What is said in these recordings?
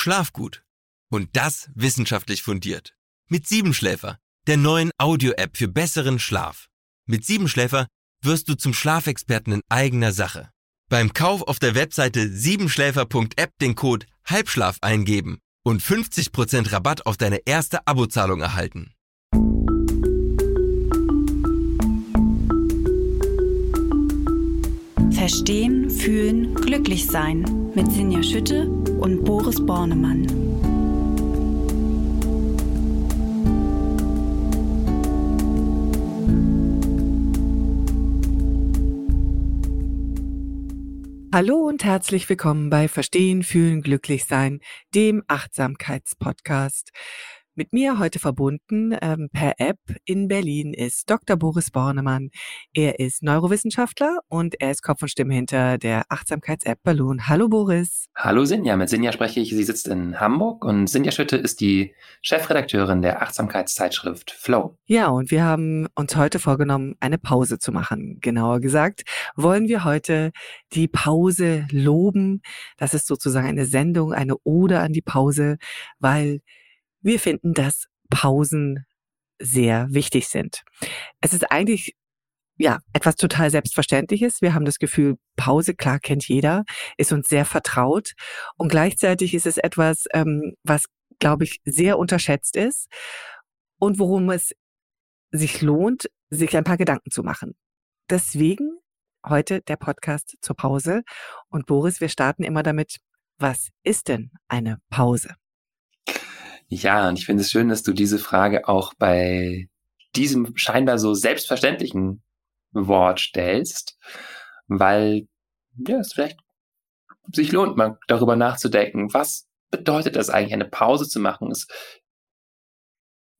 schlaf gut. Und das wissenschaftlich fundiert. Mit Siebenschläfer, der neuen Audio-App für besseren Schlaf. Mit Siebenschläfer wirst du zum Schlafexperten in eigener Sache. Beim Kauf auf der Webseite siebenschläfer.app den Code HALBSCHLAF eingeben und 50% Rabatt auf deine erste Abozahlung erhalten. Verstehen, fühlen, glücklich sein mit Sinja Schütte und Boris Bornemann. Hallo und herzlich willkommen bei Verstehen, Fühlen, Glücklich Sein, dem Achtsamkeitspodcast. Mit mir heute verbunden per App in Berlin ist Dr. Boris Bornemann. Er ist Neurowissenschaftler und er ist Kopf und Stimme hinter der Achtsamkeits-App Balloon. Hallo Boris. Hallo Sinja, mit Sinja spreche ich. Sie sitzt in Hamburg und Sinja Schütte ist die Chefredakteurin der Achtsamkeitszeitschrift Flow. Ja, und wir haben uns heute vorgenommen, eine Pause zu machen. Genauer gesagt wollen wir heute die Pause loben. Das ist sozusagen eine Sendung, eine Ode an die Pause, weil wir finden, dass Pausen sehr wichtig sind. Es ist eigentlich etwas total Selbstverständliches. Wir haben das Gefühl, Pause, klar, kennt jeder, ist uns sehr vertraut. Und gleichzeitig ist es etwas, was, glaube ich, sehr unterschätzt ist und worum es sich lohnt, sich ein paar Gedanken zu machen. Deswegen heute der Podcast zur Pause. Und Boris, wir starten immer damit, was ist denn eine Pause? Ja, und ich finde es schön, dass du diese Frage auch bei diesem scheinbar so selbstverständlichen Wort stellst, weil es vielleicht sich lohnt, mal darüber nachzudenken, was bedeutet das eigentlich, eine Pause zu machen? Es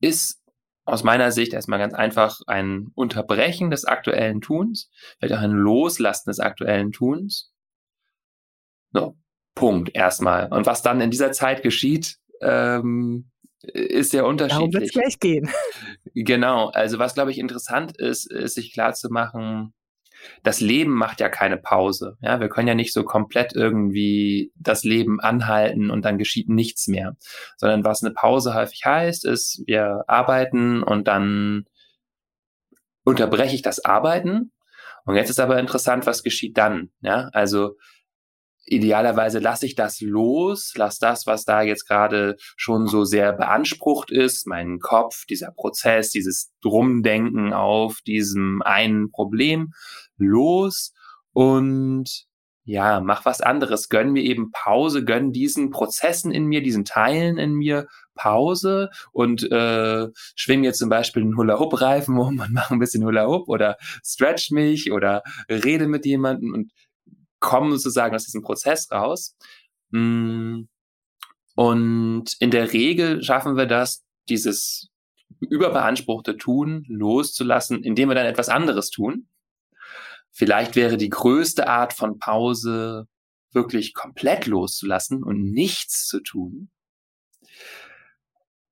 ist aus meiner Sicht erstmal ganz einfach ein Unterbrechen des aktuellen Tuns, vielleicht auch ein Loslassen des aktuellen Tuns. So, Punkt erstmal. Und was dann in dieser Zeit geschieht, ist sehr unterschiedlich. Darum wird es gleich gehen. Genau, also was, glaube ich, interessant ist, ist sich klarzumachen, das Leben macht ja keine Pause. Ja, wir können ja nicht so komplett irgendwie das Leben anhalten und dann geschieht nichts mehr. Sondern was eine Pause häufig heißt, ist, wir arbeiten und dann unterbreche ich das Arbeiten. Und jetzt ist aber interessant, was geschieht dann. Ja, also idealerweise lasse ich das los, lasse das, was da jetzt gerade schon so sehr beansprucht ist, meinen Kopf, dieser Prozess, dieses Drumdenken auf diesem einen Problem, los und mach was anderes. Gönn mir eben Pause, gönn diesen Prozessen in mir, diesen Teilen in mir Pause und schwing mir zum Beispiel einen Hula-Hoop-Reifen um und mach ein bisschen Hula-Hoop oder stretch mich oder rede mit jemandem und kommen sozusagen aus diesem Prozess raus. Und in der Regel schaffen wir das, dieses überbeanspruchte Tun loszulassen, indem wir dann etwas anderes tun. Vielleicht wäre die größte Art von Pause, wirklich komplett loszulassen und nichts zu tun.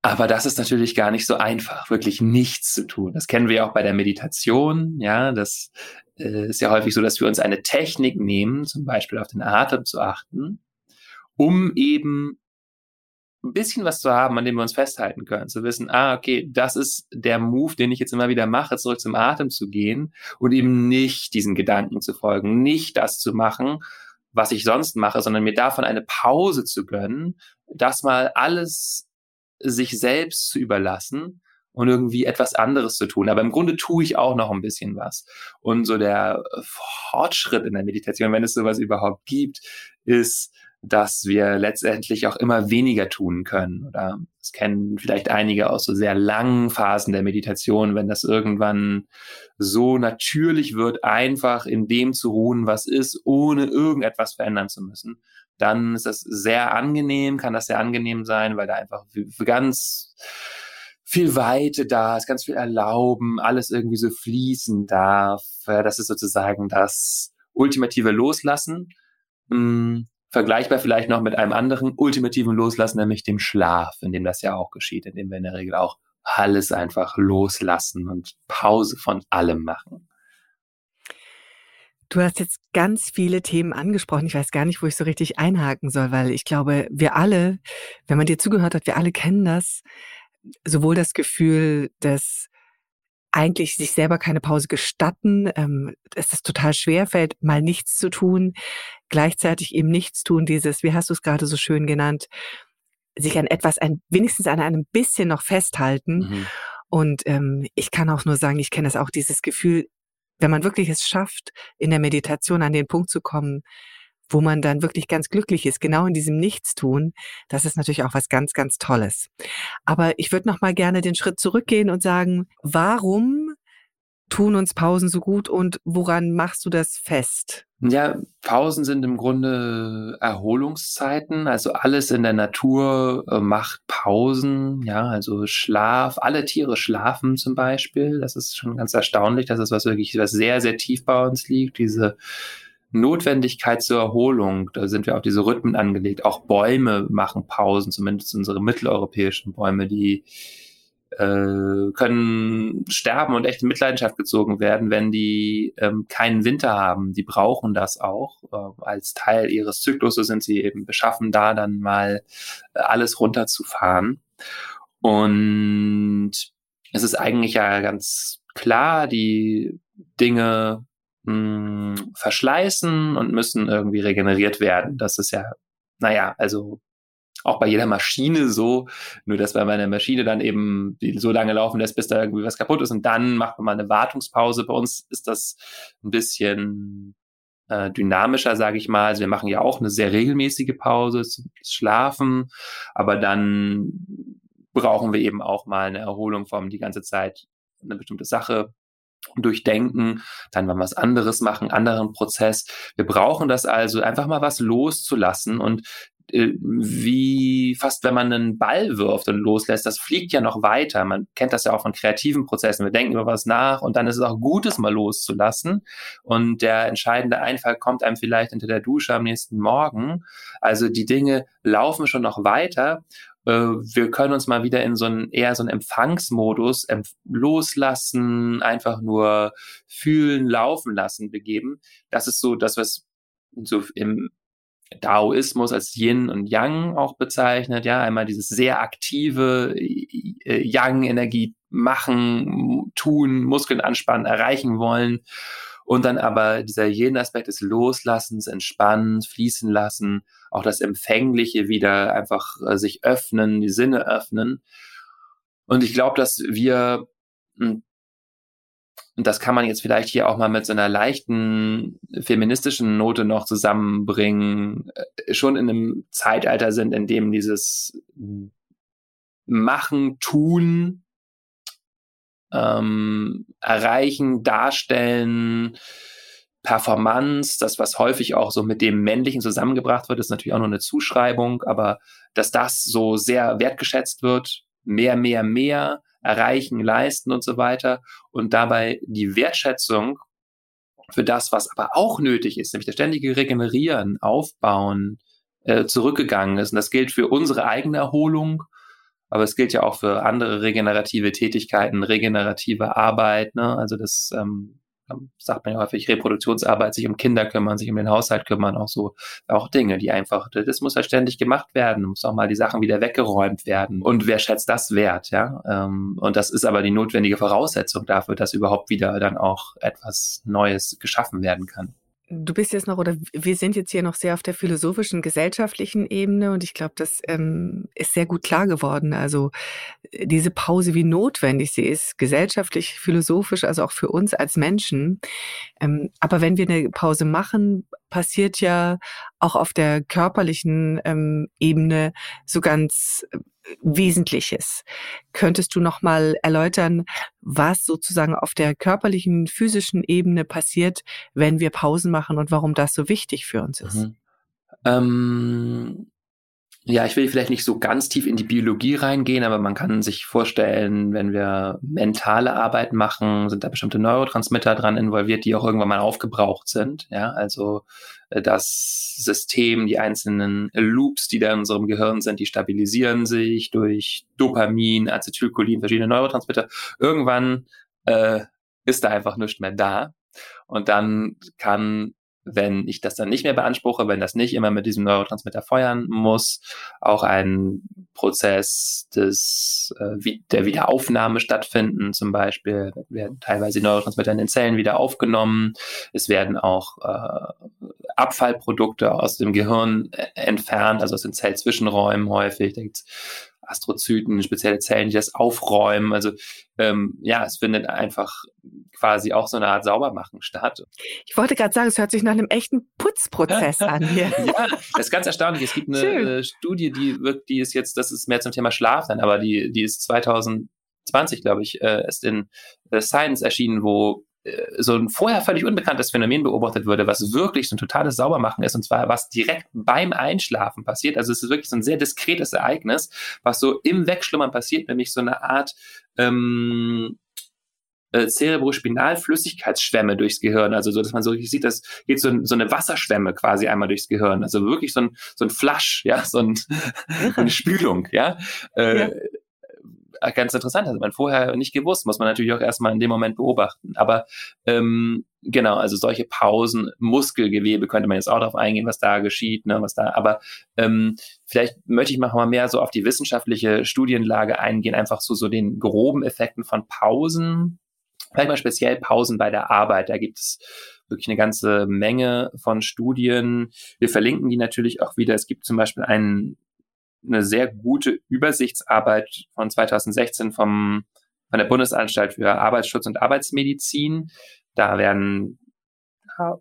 Aber das ist natürlich gar nicht so einfach, wirklich nichts zu tun. Das kennen wir ja auch bei der Meditation. Ja, das ist ja häufig so, dass wir uns eine Technik nehmen, zum Beispiel auf den Atem zu achten, um eben ein bisschen was zu haben, an dem wir uns festhalten können. Zu wissen, okay, das ist der Move, den ich jetzt immer wieder mache, zurück zum Atem zu gehen und eben nicht diesen Gedanken zu folgen, nicht das zu machen, was ich sonst mache, sondern mir davon eine Pause zu gönnen, das mal alles sich selbst zu überlassen und irgendwie etwas anderes zu tun. Aber im Grunde tue ich auch noch ein bisschen was. Und so der Fortschritt in der Meditation, wenn es sowas überhaupt gibt, ist, dass wir letztendlich auch immer weniger tun können. Oder das kennen vielleicht einige aus so sehr langen Phasen der Meditation, wenn das irgendwann so natürlich wird, einfach in dem zu ruhen, was ist, ohne irgendetwas verändern zu müssen. Dann ist das sehr angenehm, kann das sehr angenehm sein, weil da einfach ganz viel Weite da ist, ganz viel Erlauben, alles irgendwie so fließen darf. Das ist sozusagen das ultimative Loslassen. Vergleichbar vielleicht noch mit einem anderen ultimativen Loslassen, nämlich dem Schlaf, in dem das ja auch geschieht, in dem wir in der Regel auch alles einfach loslassen und Pause von allem machen. Du hast jetzt ganz viele Themen angesprochen. Ich weiß gar nicht, wo ich so richtig einhaken soll, weil ich glaube, wir alle, wenn man dir zugehört hat, wir alle kennen das, sowohl das Gefühl, dass eigentlich sich selber keine Pause gestatten, dass es total schwerfällt, mal nichts zu tun, gleichzeitig eben nichts tun, dieses, wie hast du es gerade so schön genannt, sich an etwas, wenigstens an einem bisschen noch festhalten. Mhm. Und ich kann auch nur sagen, ich kenne das auch, dieses Gefühl, wenn man wirklich es schafft, in der Meditation an den Punkt zu kommen, wo man dann wirklich ganz glücklich ist, genau in diesem Nichtstun, das ist natürlich auch was ganz, ganz Tolles. Aber ich würde nochmal gerne den Schritt zurückgehen und sagen, warum tun uns Pausen so gut und woran machst du das fest? Ja, Pausen sind im Grunde Erholungszeiten, also alles in der Natur macht Pausen, ja, also Schlaf, alle Tiere schlafen zum Beispiel, das ist schon ganz erstaunlich, das ist was sehr, sehr tief bei uns liegt, diese Notwendigkeit zur Erholung, da sind wir auf diese Rhythmen angelegt, auch Bäume machen Pausen, zumindest unsere mitteleuropäischen Bäume, die können sterben und echt in Mitleidenschaft gezogen werden, wenn die keinen Winter haben. Die brauchen das auch. Als Teil ihres Zykluses sind sie eben beschaffen, da dann mal alles runterzufahren. Und es ist eigentlich ja ganz klar, die Dinge verschleißen und müssen irgendwie regeneriert werden. Das ist ja, auch bei jeder Maschine so, nur dass bei meiner Maschine dann eben so lange laufen lässt, bis da irgendwie was kaputt ist und dann macht man mal eine Wartungspause. Bei uns ist das ein bisschen dynamischer, sage ich mal. Also wir machen ja auch eine sehr regelmäßige Pause, Schlafen, aber dann brauchen wir eben auch mal eine Erholung vom die ganze Zeit eine bestimmte Sache durchdenken, dann was anderes machen, anderen Prozess. Wir brauchen das also, einfach mal was loszulassen und wie fast, wenn man einen Ball wirft und loslässt, das fliegt ja noch weiter. Man kennt das ja auch von kreativen Prozessen. Wir denken über was nach und dann ist es auch gut, es mal loszulassen. Und der entscheidende Einfall kommt einem vielleicht hinter der Dusche am nächsten Morgen. Also die Dinge laufen schon noch weiter. Wir können uns mal wieder in so einen Empfangsmodus loslassen, einfach nur fühlen, laufen lassen begeben. Das ist so das, was so im Daoismus als Yin und Yang auch bezeichnet, ja, einmal dieses sehr aktive Yang-Energie machen, tun, Muskeln anspannen, erreichen wollen und dann aber dieser Yin-Aspekt des Loslassens, Entspannens, Fließen lassen, auch das Empfängliche wieder einfach sich öffnen, die Sinne öffnen und ich glaube, dass wir, und das kann man jetzt vielleicht hier auch mal mit so einer leichten feministischen Note noch zusammenbringen, schon in einem Zeitalter sind, in dem dieses Machen, Tun, Erreichen, Darstellen, Performance, das, was häufig auch so mit dem Männlichen zusammengebracht wird, ist natürlich auch nur eine Zuschreibung, aber dass das so sehr wertgeschätzt wird, mehr, erreichen, leisten und so weiter und dabei die Wertschätzung für das, was aber auch nötig ist, nämlich das ständige Regenerieren, Aufbauen, zurückgegangen ist. Und das gilt für unsere eigene Erholung, aber es gilt ja auch für andere regenerative Tätigkeiten, regenerative Arbeit, ne? Also das sagt man ja häufig, Reproduktionsarbeit, sich um Kinder kümmern, sich um den Haushalt kümmern, auch so, auch Dinge, die einfach, das muss halt ständig gemacht werden, muss auch mal die Sachen wieder weggeräumt werden. Und wer schätzt das wert, ja? Und das ist aber die notwendige Voraussetzung dafür, dass überhaupt wieder dann auch etwas Neues geschaffen werden kann. Du bist jetzt noch, oder wir sind jetzt hier noch sehr auf der philosophischen, gesellschaftlichen Ebene und ich glaube, das ist sehr gut klar geworden. Also diese Pause, wie notwendig sie ist, gesellschaftlich, philosophisch, also auch für uns als Menschen. Aber wenn wir eine Pause machen, passiert ja auch auf der körperlichen Ebene so ganz Wesentliches. Könntest du nochmal erläutern, was sozusagen auf der körperlichen, physischen Ebene passiert, wenn wir Pausen machen und warum das so wichtig für uns ist? Mhm. Ja, ich will vielleicht nicht so ganz tief in die Biologie reingehen, aber man kann sich vorstellen, wenn wir mentale Arbeit machen, sind da bestimmte Neurotransmitter dran involviert, die auch irgendwann mal aufgebraucht sind. Ja, also das System, die einzelnen Loops, die da in unserem Gehirn sind, die stabilisieren sich durch Dopamin, Acetylcholin, verschiedene Neurotransmitter. Irgendwann ist da einfach nichts mehr da. Und dann kann, wenn ich das dann nicht mehr beanspruche, wenn das nicht immer mit diesem Neurotransmitter feuern muss, auch ein Prozess der Wiederaufnahme stattfinden. Zum Beispiel werden teilweise Neurotransmitter in den Zellen wieder aufgenommen. Es werden auch Abfallprodukte aus dem Gehirn entfernt, also aus den Zellzwischenräumen häufig. Da gibt es Astrozyten, spezielle Zellen, die das aufräumen. Also es findet einfach quasi auch so eine Art Saubermachen statt. Ich wollte gerade sagen, es hört sich nach einem echten Putzprozess an hier. Ja, das ist ganz erstaunlich. Es gibt eine Studie, die ist jetzt, das ist mehr zum Thema Schlaf dann, aber die ist 2020, glaube ich, ist in Science erschienen, wo so ein vorher völlig unbekanntes Phänomen beobachtet würde, was wirklich so ein totales Saubermachen ist, und zwar was direkt beim Einschlafen passiert. Also es ist wirklich so ein sehr diskretes Ereignis, was so im Wegschlummern passiert, nämlich so eine Art Zerebrospinalflüssigkeitsschwämme durchs Gehirn, also so, dass man so richtig sieht, das geht so eine Wasserschwemme quasi einmal durchs Gehirn, also wirklich so ein Flush, ja, eine Spülung, ja. Ganz interessant, hat man vorher nicht gewusst, muss man natürlich auch erstmal in dem Moment beobachten. Aber genau, also solche Pausen, Muskelgewebe, könnte man jetzt auch darauf eingehen, was da geschieht, ne, was da. Aber vielleicht möchte ich mal mehr so auf die wissenschaftliche Studienlage eingehen, einfach so den groben Effekten von Pausen, vielleicht mal speziell Pausen bei der Arbeit. Da gibt es wirklich eine ganze Menge von Studien. Wir verlinken die natürlich auch wieder. Es gibt zum Beispiel eine sehr gute Übersichtsarbeit von 2016 von der Bundesanstalt für Arbeitsschutz und Arbeitsmedizin. Da werden,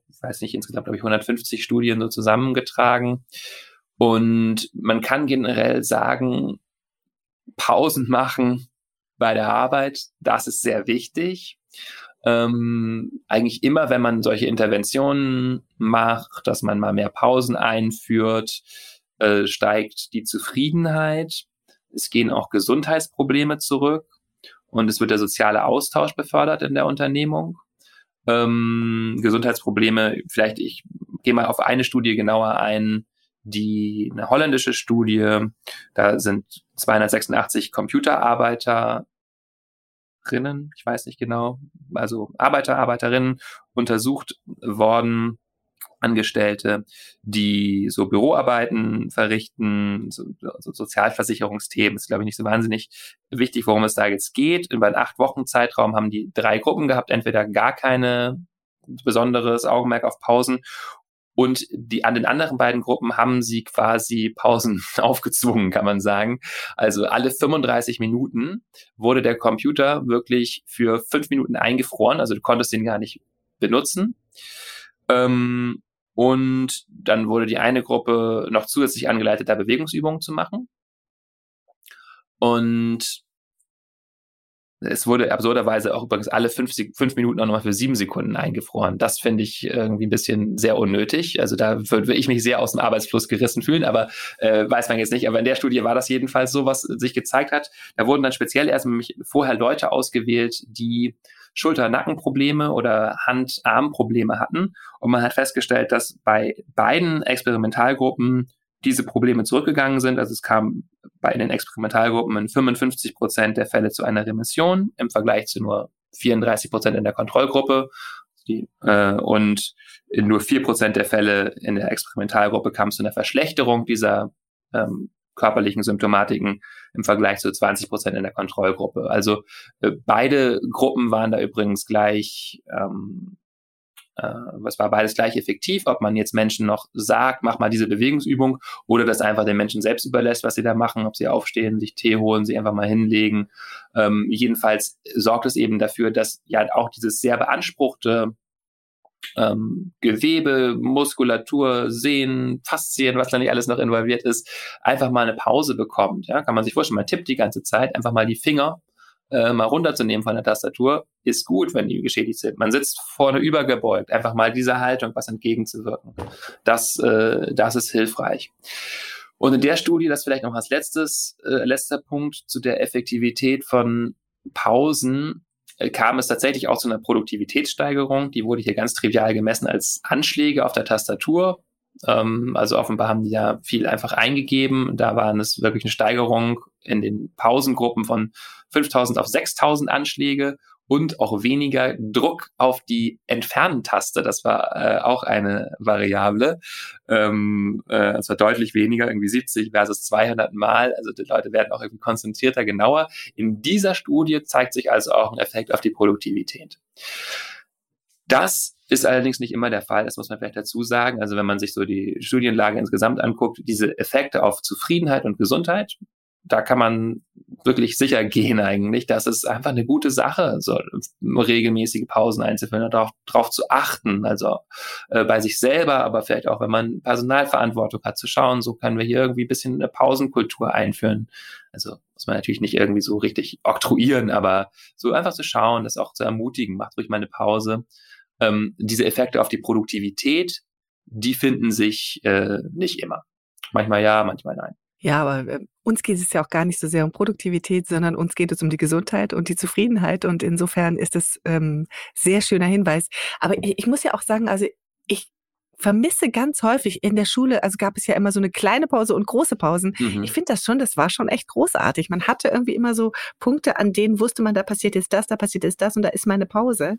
ich weiß nicht, insgesamt glaube ich 150 Studien so zusammengetragen. Und man kann generell sagen, Pausen machen bei der Arbeit, das ist sehr wichtig. Eigentlich immer, wenn man solche Interventionen macht, dass man mal mehr Pausen einführt, steigt die Zufriedenheit, es gehen auch Gesundheitsprobleme zurück und es wird der soziale Austausch befördert in der Unternehmung. Gesundheitsprobleme, vielleicht, ich gehe mal auf eine Studie genauer ein, eine holländische Studie, da sind 286 Computerarbeiterinnen, ich weiß nicht genau, also Arbeiterinnen untersucht worden, Angestellte, die so Büroarbeiten verrichten, so Sozialversicherungsthemen, ist glaube ich nicht so wahnsinnig wichtig, worum es da jetzt geht. Über einen 8 Wochen Zeitraum haben die 3 Gruppen gehabt, entweder gar keine besonderes Augenmerk auf Pausen, und an den anderen beiden Gruppen haben sie quasi Pausen aufgezwungen, kann man sagen. Also alle 35 Minuten wurde der Computer wirklich für 5 Minuten eingefroren, also du konntest den gar nicht benutzen. Und dann wurde die eine Gruppe noch zusätzlich angeleitet, da Bewegungsübungen zu machen. Und es wurde absurderweise auch übrigens alle 5 Minuten auch nochmal für 7 Sekunden eingefroren. Das finde ich irgendwie ein bisschen sehr unnötig. Also da würde ich mich sehr aus dem Arbeitsfluss gerissen fühlen, aber weiß man jetzt nicht. Aber in der Studie war das jedenfalls so, was sich gezeigt hat. Da wurden dann speziell erstmal vorher Leute ausgewählt, die Schulter-Nackenprobleme oder Hand-Arm-Probleme hatten. Und man hat festgestellt, dass bei beiden Experimentalgruppen diese Probleme zurückgegangen sind. Also es kam bei den Experimentalgruppen in 55% der Fälle zu einer Remission im Vergleich zu nur 34% in der Kontrollgruppe. Und in nur 4% der Fälle in der Experimentalgruppe kam es zu einer Verschlechterung dieser körperlichen Symptomatiken im Vergleich zu 20% in der Kontrollgruppe. Also beide Gruppen waren da übrigens gleich, es war beides gleich effektiv, ob man jetzt Menschen noch sagt, mach mal diese Bewegungsübung, oder das einfach den Menschen selbst überlässt, was sie da machen, ob sie aufstehen, sich Tee holen, sich einfach mal hinlegen. Jedenfalls sorgt es eben dafür, dass ja auch dieses sehr beanspruchte Gewebe, Muskulatur, Sehnen, Faszien, was da nicht alles noch involviert ist, einfach mal eine Pause bekommt. Ja? Kann man sich vorstellen, man tippt die ganze Zeit, einfach mal die Finger mal runterzunehmen von der Tastatur, ist gut, wenn die geschädigt sind. Man sitzt vorne übergebeugt, einfach mal dieser Haltung was entgegenzuwirken. Das ist hilfreich. Und in der Studie, das vielleicht noch als letzter Punkt zu der Effektivität von Pausen, kam es tatsächlich auch zu einer Produktivitätssteigerung. Die wurde hier ganz trivial gemessen als Anschläge auf der Tastatur. Also offenbar haben die ja viel einfach eingegeben. Da waren es wirklich eine Steigerung in den Pausengruppen von 5.000 auf 6.000 Anschläge und auch weniger Druck auf die Entfernen-Taste. Das war auch eine Variable. Es war deutlich weniger, irgendwie 70 versus 200 Mal. Also die Leute werden auch irgendwie konzentrierter, genauer. In dieser Studie zeigt sich also auch ein Effekt auf die Produktivität. Das ist allerdings nicht immer der Fall, das muss man vielleicht dazu sagen. Also wenn man sich so die Studienlage insgesamt anguckt, diese Effekte auf Zufriedenheit und Gesundheit, da kann man wirklich sicher gehen eigentlich, dass es einfach eine gute Sache, so regelmäßige Pausen einzuführen, darauf zu achten, also bei sich selber, aber vielleicht auch, wenn man Personalverantwortung hat, zu schauen, so können wir hier irgendwie ein bisschen eine Pausenkultur einführen. Also muss man natürlich nicht irgendwie so richtig oktroyieren, aber so einfach zu schauen, das auch zu ermutigen, macht ruhig mal eine Pause. Diese Effekte auf die Produktivität, die finden sich nicht immer. Manchmal ja, manchmal nein. Ja, aber uns geht es ja auch gar nicht so sehr um Produktivität, sondern uns geht es um die Gesundheit und die Zufriedenheit. Und insofern ist das sehr schöner Hinweis. Aber ich muss ja auch sagen, also ich vermisse ganz häufig in der Schule, also gab es ja immer so eine kleine Pause und große Pausen. Mhm. Ich finde das war schon echt großartig. Man hatte irgendwie immer so Punkte, an denen wusste man, da passiert jetzt das und da ist meine Pause.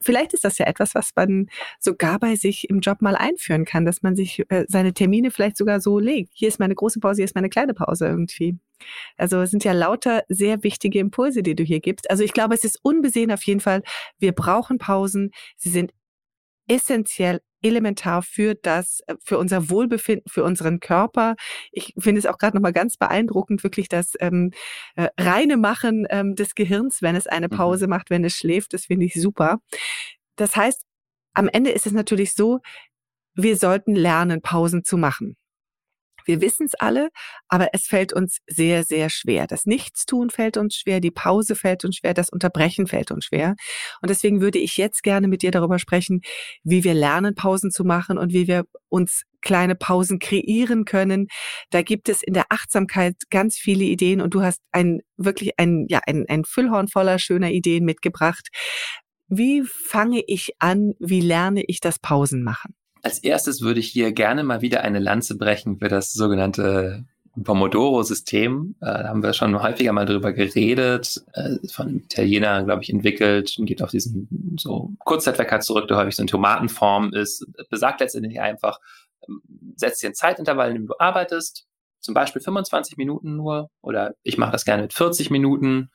Vielleicht ist das ja etwas, was man sogar bei sich im Job mal einführen kann, dass man sich seine Termine vielleicht sogar so legt. Hier ist meine große Pause, hier ist meine kleine Pause irgendwie. Also es sind ja lauter sehr wichtige Impulse, die du hier gibst. Also ich glaube, es ist unbesehen auf jeden Fall. Wir brauchen Pausen. Sie sind essentiell, elementar für unser Wohlbefinden, für unseren Körper. Ich finde es auch gerade nochmal ganz beeindruckend, wirklich das reine Machen des Gehirns, wenn es eine Pause macht, wenn es schläft, das finde ich super. Das heißt, am Ende ist es natürlich so, wir sollten lernen, Pausen zu machen. Wir wissen es alle, aber es fällt uns sehr, sehr schwer. Das Nichtstun fällt uns schwer, die Pause fällt uns schwer, das Unterbrechen fällt uns schwer. Und deswegen würde ich jetzt gerne mit dir darüber sprechen, wie wir lernen, Pausen zu machen und wie wir uns kleine Pausen kreieren können. Da gibt es in der Achtsamkeit ganz viele Ideen und du hast ein Füllhorn voller schöner Ideen mitgebracht. Wie fange ich an? Wie lerne ich das Pausen machen? Als erstes würde ich hier gerne mal wieder eine Lanze brechen für das sogenannte Pomodoro-System. Da haben wir schon häufiger mal drüber geredet. Von einem Italiener, glaube ich, entwickelt und geht auf diesen so Kurzzeitwecker zurück, der häufig so in Tomatenform ist. Besagt letztendlich einfach, setz dir ein Zeitintervall, in dem du arbeitest. Zum Beispiel 25 Minuten nur. Oder ich mache das gerne mit 40 Minuten.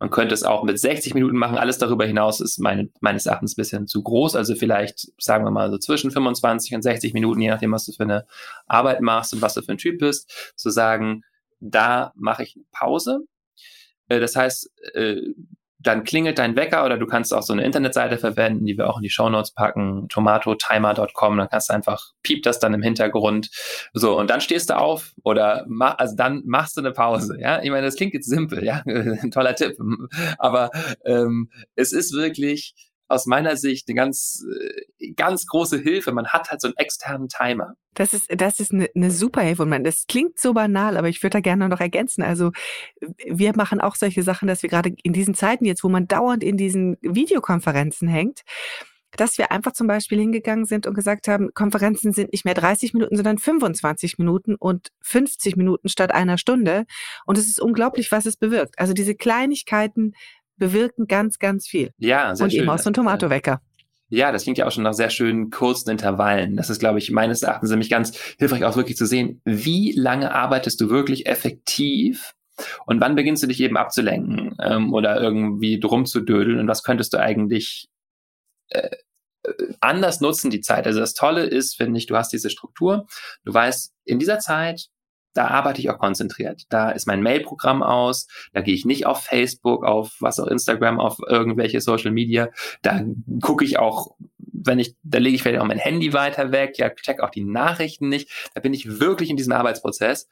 Man könnte es auch mit 60 Minuten machen. Alles darüber hinaus ist meines Erachtens ein bisschen zu groß. Also vielleicht, sagen wir mal, so zwischen 25 und 60 Minuten, je nachdem, was du für eine Arbeit machst und was du für ein Typ bist, zu sagen, da mache ich eine Pause. Das heißt, dann klingelt dein Wecker oder du kannst auch so eine Internetseite verwenden, die wir auch in die Shownotes packen, tomato-timer.com, dann kannst du einfach, piept das dann im Hintergrund, so, und dann stehst du auf oder dann machst du eine Pause, ja, ich meine, das klingt jetzt simpel, ja, toller Tipp, aber es ist wirklich aus meiner Sicht eine ganz, ganz große Hilfe. Man hat halt so einen externen Timer. Das ist eine super Hilfe. Und das klingt so banal, aber ich würde da gerne noch ergänzen. Also wir machen auch solche Sachen, dass wir gerade in diesen Zeiten jetzt, wo man dauernd in diesen Videokonferenzen hängt, dass wir einfach zum Beispiel hingegangen sind und gesagt haben, Konferenzen sind nicht mehr 30 Minuten, sondern 25 Minuten und 50 Minuten statt einer Stunde. Und es ist unglaublich, was es bewirkt. Also diese Kleinigkeiten bewirken ganz, ganz viel. Ja, sehr schön. Und eben auch so ein Tomatowecker. Ja, das klingt ja auch schon nach sehr schönen kurzen Intervallen. Das ist, glaube ich, meines Erachtens nämlich ganz hilfreich, auch wirklich zu sehen, wie lange arbeitest du wirklich effektiv und wann beginnst du dich eben abzulenken oder irgendwie drum zu dödeln und was könntest du eigentlich anders nutzen, die Zeit. Also das Tolle ist, finde ich, du hast diese Struktur. Du weißt, in dieser Zeit, da arbeite ich auch konzentriert. Da ist mein Mail-Programm aus, da gehe ich nicht auf Facebook, auf was auch Instagram, auf irgendwelche Social Media. Da gucke ich auch, da lege ich vielleicht auch mein Handy weiter weg, ja, check auch die Nachrichten nicht. Da bin ich wirklich in diesem Arbeitsprozess.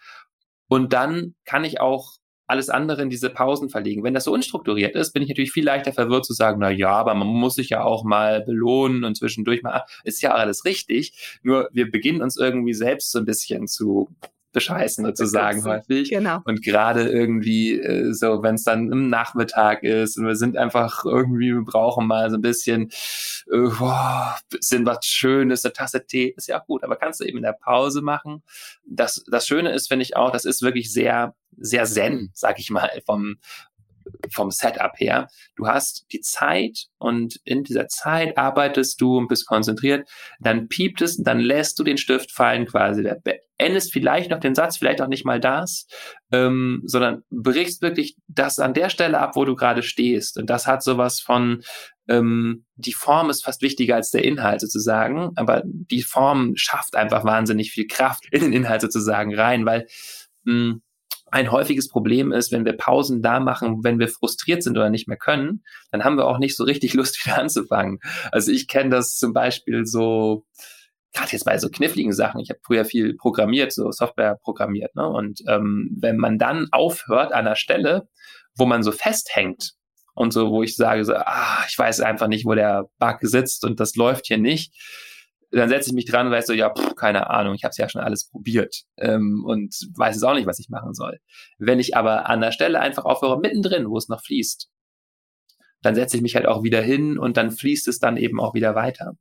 Und dann kann ich auch alles andere in diese Pausen verlegen. Wenn das so unstrukturiert ist, bin ich natürlich viel leichter verwirrt zu sagen, na ja, aber man muss sich ja auch mal belohnen und zwischendurch mal, ist ja alles richtig. Nur wir beginnen uns irgendwie selbst so ein bisschen zu bescheißen sozusagen häufig. Genau. Und gerade irgendwie so, wenn es dann im Nachmittag ist und wir sind einfach irgendwie, wir brauchen mal so ein bisschen was Schönes, eine Tasse Tee, ist ja auch gut, aber kannst du eben in der Pause machen. Das Schöne ist, finde ich auch, das ist wirklich sehr, sehr zen, sag ich mal, vom vom Setup her. Du hast die Zeit und in dieser Zeit arbeitest du und bist konzentriert, dann piept es, dann lässt du den Stift fallen quasi, da beendest vielleicht noch den Satz, vielleicht auch nicht mal das, sondern brichst wirklich das an der Stelle ab, wo du gerade stehst. Und das hat sowas von, die Form ist fast wichtiger als der Inhalt sozusagen, aber die Form schafft einfach wahnsinnig viel Kraft in den Inhalt sozusagen rein, weil ein häufiges Problem ist, wenn wir Pausen da machen, wenn wir frustriert sind oder nicht mehr können, dann haben wir auch nicht so richtig Lust, wieder anzufangen. Also ich kenne das zum Beispiel so, gerade jetzt bei so kniffligen Sachen. Ich habe früher viel programmiert, so Software programmiert, ne? Und wenn man dann aufhört an einer Stelle, wo man so festhängt und so, wo ich sage, so, ich weiß einfach nicht, wo der Bug sitzt und das läuft hier nicht, dann setze ich mich dran und weiß so, keine Ahnung, ich habe es ja schon alles probiert und weiß es auch nicht, was ich machen soll. Wenn ich aber an der Stelle einfach aufhöre, mittendrin, wo es noch fließt, dann setze ich mich halt auch wieder hin und dann fließt es dann eben auch wieder weiter.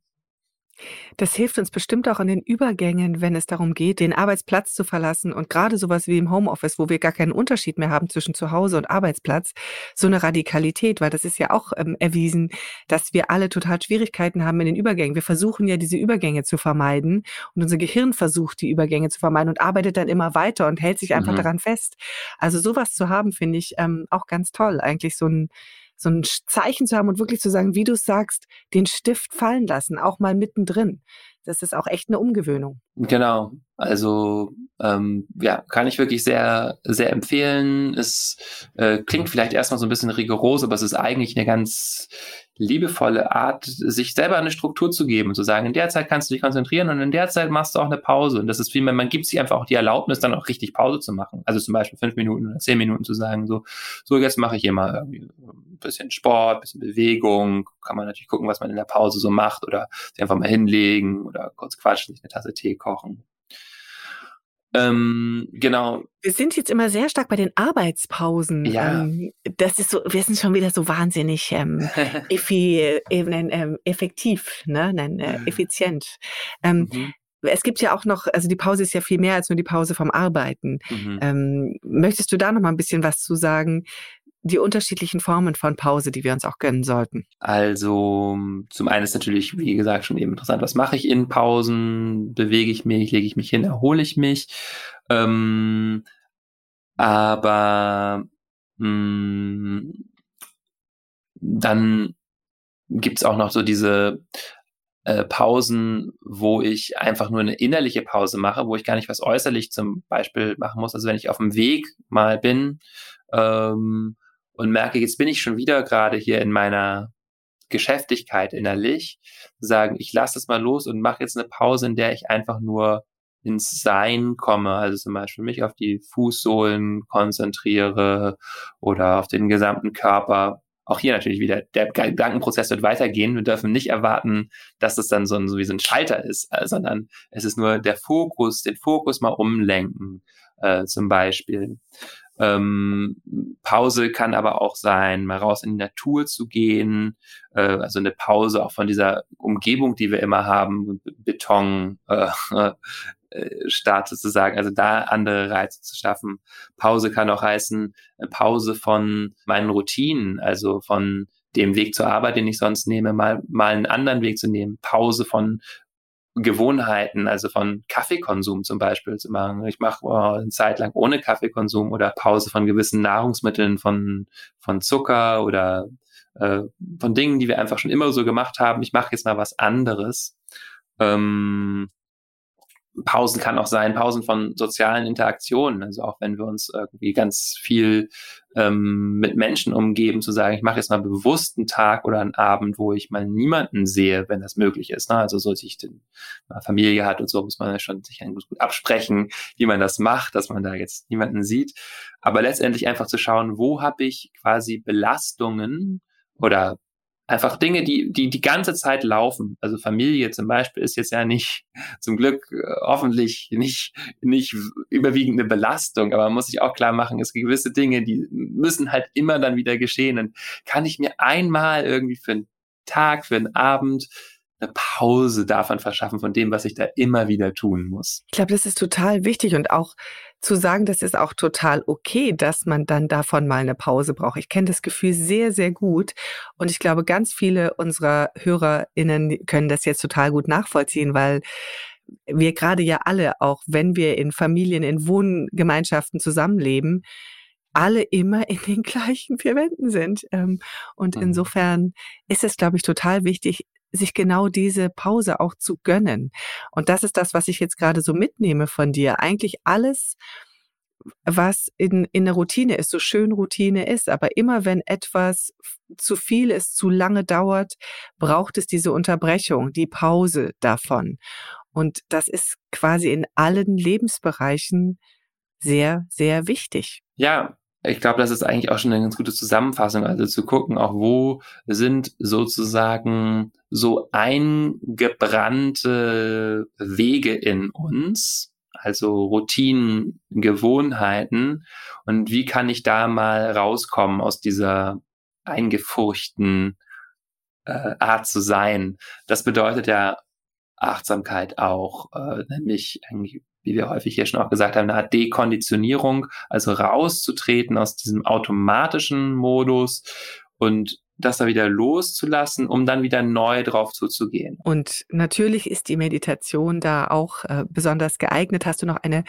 Das hilft uns bestimmt auch in den Übergängen, wenn es darum geht, den Arbeitsplatz zu verlassen und gerade sowas wie im Homeoffice, wo wir gar keinen Unterschied mehr haben zwischen Zuhause und Arbeitsplatz, so eine Radikalität, weil das ist ja auch erwiesen, dass wir alle total Schwierigkeiten haben in den Übergängen. Wir versuchen ja, diese Übergänge zu vermeiden und unser Gehirn versucht, die Übergänge zu vermeiden und arbeitet dann immer weiter und hält sich einfach daran fest. Also sowas zu haben, finde ich auch ganz toll, eigentlich so ein Zeichen zu haben und wirklich zu sagen, wie du es sagst, den Stift fallen lassen, auch mal mittendrin. Das ist auch echt eine Umgewöhnung. Genau, also kann ich wirklich sehr, sehr empfehlen. Es klingt vielleicht erstmal so ein bisschen rigoros, aber es ist eigentlich eine ganz liebevolle Art, sich selber eine Struktur zu geben und zu sagen, in der Zeit kannst du dich konzentrieren und in der Zeit machst du auch eine Pause. Und das ist vielmehr, man gibt sich einfach auch die Erlaubnis, dann auch richtig Pause zu machen. Also zum Beispiel 5 Minuten oder 10 Minuten zu sagen, so jetzt mache ich hier mal irgendwie ein bisschen Sport, ein bisschen Bewegung. Kann man natürlich gucken, was man in der Pause so macht oder sich einfach mal hinlegen oder kurz quatschen, sich eine Tasse Tee kochen. Genau. Wir sind jetzt immer sehr stark bei den Arbeitspausen. Ja. Das ist so, wir sind schon wieder so wahnsinnig effektiv, ne? Nein, effizient. Es gibt ja auch noch, also die Pause ist ja viel mehr als nur die Pause vom Arbeiten. Möchtest du da noch mal ein bisschen was zu sagen? Die unterschiedlichen Formen von Pause, die wir uns auch gönnen sollten? Also zum einen ist natürlich, wie gesagt, schon eben interessant, was mache ich in Pausen? Bewege ich mich, lege ich mich hin, erhole ich mich? Dann gibt's auch noch so diese Pausen, wo ich einfach nur eine innerliche Pause mache, wo ich gar nicht was äußerlich zum Beispiel machen muss. Also wenn ich auf dem Weg mal bin, und merke, jetzt bin ich schon wieder gerade hier in meiner Geschäftigkeit innerlich, sagen, ich lasse das mal los und mache jetzt eine Pause, in der ich einfach nur ins Sein komme, also zum Beispiel mich auf die Fußsohlen konzentriere oder auf den gesamten Körper. Auch hier natürlich wieder, der Gedankenprozess wird weitergehen. Wir dürfen nicht erwarten, dass das dann so wie ein Schalter ist, sondern es ist nur der Fokus, den Fokus mal umlenken, zum Beispiel. Pause kann aber auch sein, mal raus in die Natur zu gehen, also eine Pause auch von dieser Umgebung, die wir immer haben, Beton, Staat sozusagen, also da andere Reize zu schaffen. Pause kann auch heißen, eine Pause von meinen Routinen, also von dem Weg zur Arbeit, den ich sonst nehme, mal einen anderen Weg zu nehmen. Pause von Gewohnheiten, also von Kaffeekonsum zum Beispiel zu machen. Ich mache eine Zeit lang ohne Kaffeekonsum oder Pause von gewissen Nahrungsmitteln, von Zucker oder von Dingen, die wir einfach schon immer so gemacht haben. Ich mache jetzt mal was anderes. Pausen kann auch sein, Pausen von sozialen Interaktionen, also auch wenn wir uns irgendwie ganz viel mit Menschen umgeben, zu sagen, ich mache jetzt mal bewusst einen Tag oder einen Abend, wo ich mal niemanden sehe, wenn das möglich ist, ne? Also so, sich eine Familie hat und so, muss man ja schon sich gut absprechen, wie man das macht, dass man da jetzt niemanden sieht, aber letztendlich einfach zu schauen, wo habe ich quasi Belastungen oder einfach Dinge, die ganze Zeit laufen. Also Familie zum Beispiel ist jetzt ja nicht, zum Glück hoffentlich nicht überwiegend eine Belastung, aber man muss sich auch klar machen, es gibt gewisse Dinge, die müssen halt immer dann wieder geschehen. Und kann ich mir einmal irgendwie für einen Tag, für einen Abend eine Pause davon verschaffen, von dem, was ich da immer wieder tun muss. Ich glaube, das ist total wichtig und auch zu sagen, das ist auch total okay, dass man dann davon mal eine Pause braucht. Ich kenne das Gefühl sehr, sehr gut und ich glaube, ganz viele unserer HörerInnen können das jetzt total gut nachvollziehen, weil wir gerade ja alle, auch wenn wir in Familien, in Wohngemeinschaften zusammenleben, alle immer in den gleichen vier Wänden sind. Und insofern ist es, glaube ich, total wichtig, sich genau diese Pause auch zu gönnen. Und das ist das, was ich jetzt gerade so mitnehme von dir. Eigentlich alles, was in der Routine ist, so schön Routine ist, aber immer wenn etwas zu viel ist, zu lange dauert, braucht es diese Unterbrechung, die Pause davon. Und das ist quasi in allen Lebensbereichen sehr, sehr wichtig. Ja, ich glaube, das ist eigentlich auch schon eine ganz gute Zusammenfassung. Also zu gucken, auch wo sind sozusagen so eingebrannte Wege in uns, also Routinen, Gewohnheiten. Und wie kann ich da mal rauskommen aus dieser eingefurchten Art zu sein? Das bedeutet ja Achtsamkeit auch, nämlich eigentlich, wie wir häufig hier schon auch gesagt haben, eine Art Dekonditionierung, also rauszutreten aus diesem automatischen Modus und das da wieder loszulassen, um dann wieder neu drauf zuzugehen. Und natürlich ist die Meditation da auch besonders geeignet. Hast du noch eine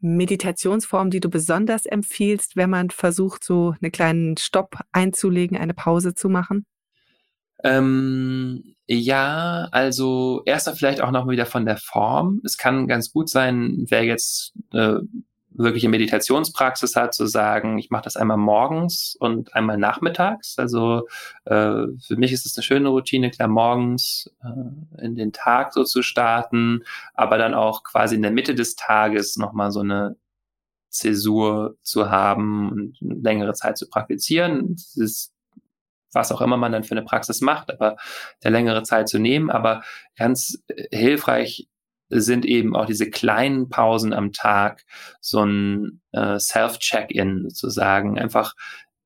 Meditationsform, die du besonders empfiehlst, wenn man versucht, so einen kleinen Stopp einzulegen, eine Pause zu machen? Ja, also erstmal vielleicht auch nochmal wieder von der Form. Es kann ganz gut sein, wer jetzt wirkliche Meditationspraxis hat, zu sagen, ich mache das einmal morgens und einmal nachmittags. Also für mich ist es eine schöne Routine, klar morgens in den Tag so zu starten, aber dann auch quasi in der Mitte des Tages nochmal so eine Zäsur zu haben und eine längere Zeit zu praktizieren. Das ist was auch immer man dann für eine Praxis macht, aber der längere Zeit zu nehmen. Aber ganz hilfreich sind eben auch diese kleinen Pausen am Tag, so ein Self-Check-In sozusagen. Einfach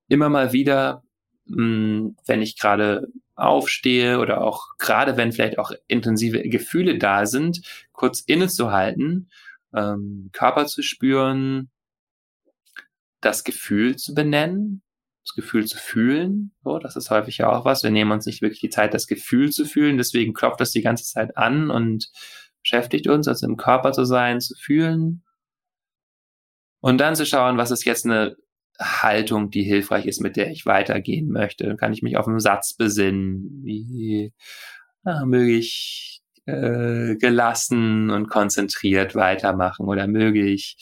immer mal wieder, wenn ich gerade aufstehe oder auch gerade, wenn vielleicht auch intensive Gefühle da sind, kurz innezuhalten, Körper zu spüren, das Gefühl zu benennen, das Gefühl zu fühlen, so, das ist häufig ja auch was, wir nehmen uns nicht wirklich die Zeit, das Gefühl zu fühlen, deswegen klopft das die ganze Zeit an und beschäftigt uns, also im Körper zu sein, zu fühlen und dann zu schauen, was ist jetzt eine Haltung, die hilfreich ist, mit der ich weitergehen möchte, kann ich mich auf einen Satz besinnen, wie möge ich gelassen und konzentriert weitermachen oder möge ich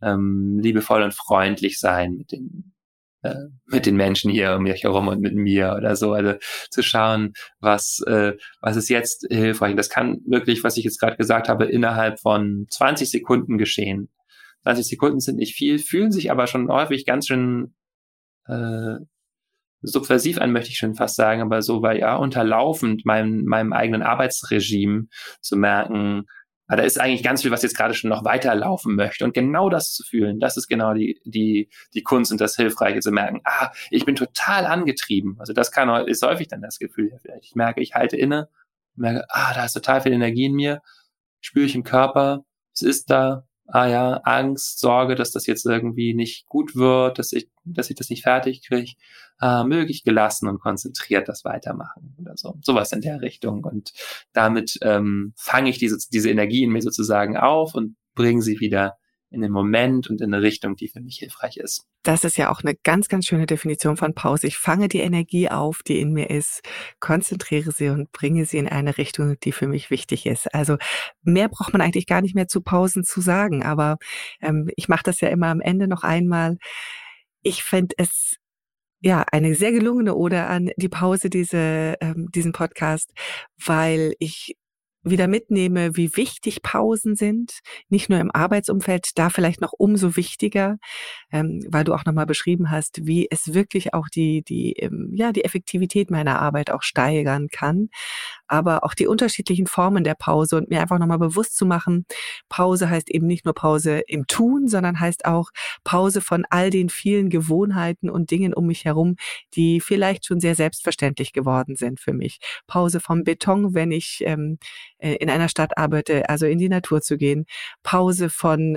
liebevoll und freundlich sein mit den Menschen hier um mich herum und mit mir oder so, also zu schauen, was ist jetzt hilfreich. Das kann wirklich, was ich jetzt gerade gesagt habe, innerhalb von 20 Sekunden geschehen. 20 Sekunden sind nicht viel, fühlen sich aber schon häufig ganz schön subversiv an, möchte ich schon fast sagen, aber so war ja unterlaufend meinem eigenen Arbeitsregime zu merken, da ist eigentlich ganz viel, was jetzt gerade schon noch weiterlaufen möchte. Und genau das zu fühlen, das ist genau die Kunst und das Hilfreiche zu merken. Ich bin total angetrieben. Also das ist häufig dann das Gefühl. Ich merke, ich halte inne, merke, da ist total viel Energie in mir. Spüre ich im Körper, es ist da. Ja, Angst, Sorge, dass das jetzt irgendwie nicht gut wird, dass ich das nicht fertig kriege, möge ich gelassen und konzentriert das weitermachen oder so. Sowas in der Richtung. Und damit fange ich diese Energie in mir sozusagen auf und bringe sie wieder in den Moment und in eine Richtung, die für mich hilfreich ist. Das ist ja auch eine ganz, ganz schöne Definition von Pause. Ich fange die Energie auf, die in mir ist, konzentriere sie und bringe sie in eine Richtung, die für mich wichtig ist. Also mehr braucht man eigentlich gar nicht mehr zu Pausen zu sagen, aber ich mache das ja immer am Ende noch einmal. Ich fände es ja eine sehr gelungene Ode an die Pause, diesen Podcast, weil ich wieder mitnehme, wie wichtig Pausen sind, nicht nur im Arbeitsumfeld, da vielleicht noch umso wichtiger, weil du auch nochmal beschrieben hast, wie es wirklich auch die Effektivität meiner Arbeit auch steigern kann, aber auch die unterschiedlichen Formen der Pause und mir einfach nochmal bewusst zu machen, Pause heißt eben nicht nur Pause im Tun, sondern heißt auch Pause von all den vielen Gewohnheiten und Dingen um mich herum, die vielleicht schon sehr selbstverständlich geworden sind für mich. Pause vom Beton, wenn ich in einer Stadt arbeite, also in die Natur zu gehen, Pause von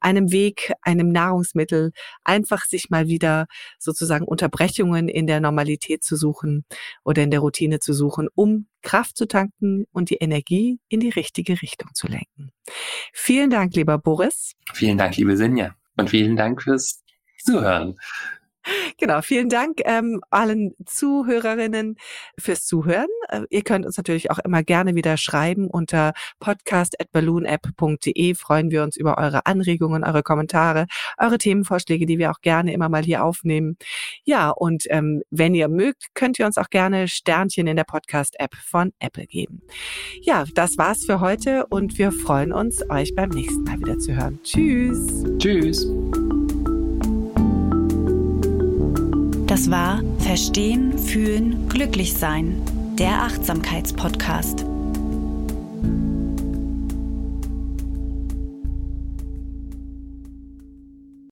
einem Weg, einem Nahrungsmittel, einfach sich mal wieder sozusagen Unterbrechungen in der Normalität zu suchen oder in der Routine zu suchen, um Kraft zu tanken und die Energie in die richtige Richtung zu lenken. Vielen Dank, lieber Boris. Vielen Dank, liebe Sinja. Und vielen Dank fürs Zuhören. Genau, vielen Dank allen Zuhörerinnen fürs Zuhören. Ihr könnt uns natürlich auch immer gerne wieder schreiben unter podcast@balloonapp.de. Freuen wir uns über eure Anregungen, eure Kommentare, eure Themenvorschläge, die wir auch gerne immer mal hier aufnehmen. Ja, und wenn ihr mögt, könnt ihr uns auch gerne Sternchen in der Podcast-App von Apple geben. Ja, das war's für heute und wir freuen uns, euch beim nächsten Mal wieder zu hören. Tschüss! Tschüss! Das war Verstehen, Fühlen, Glücklichsein, der Achtsamkeitspodcast.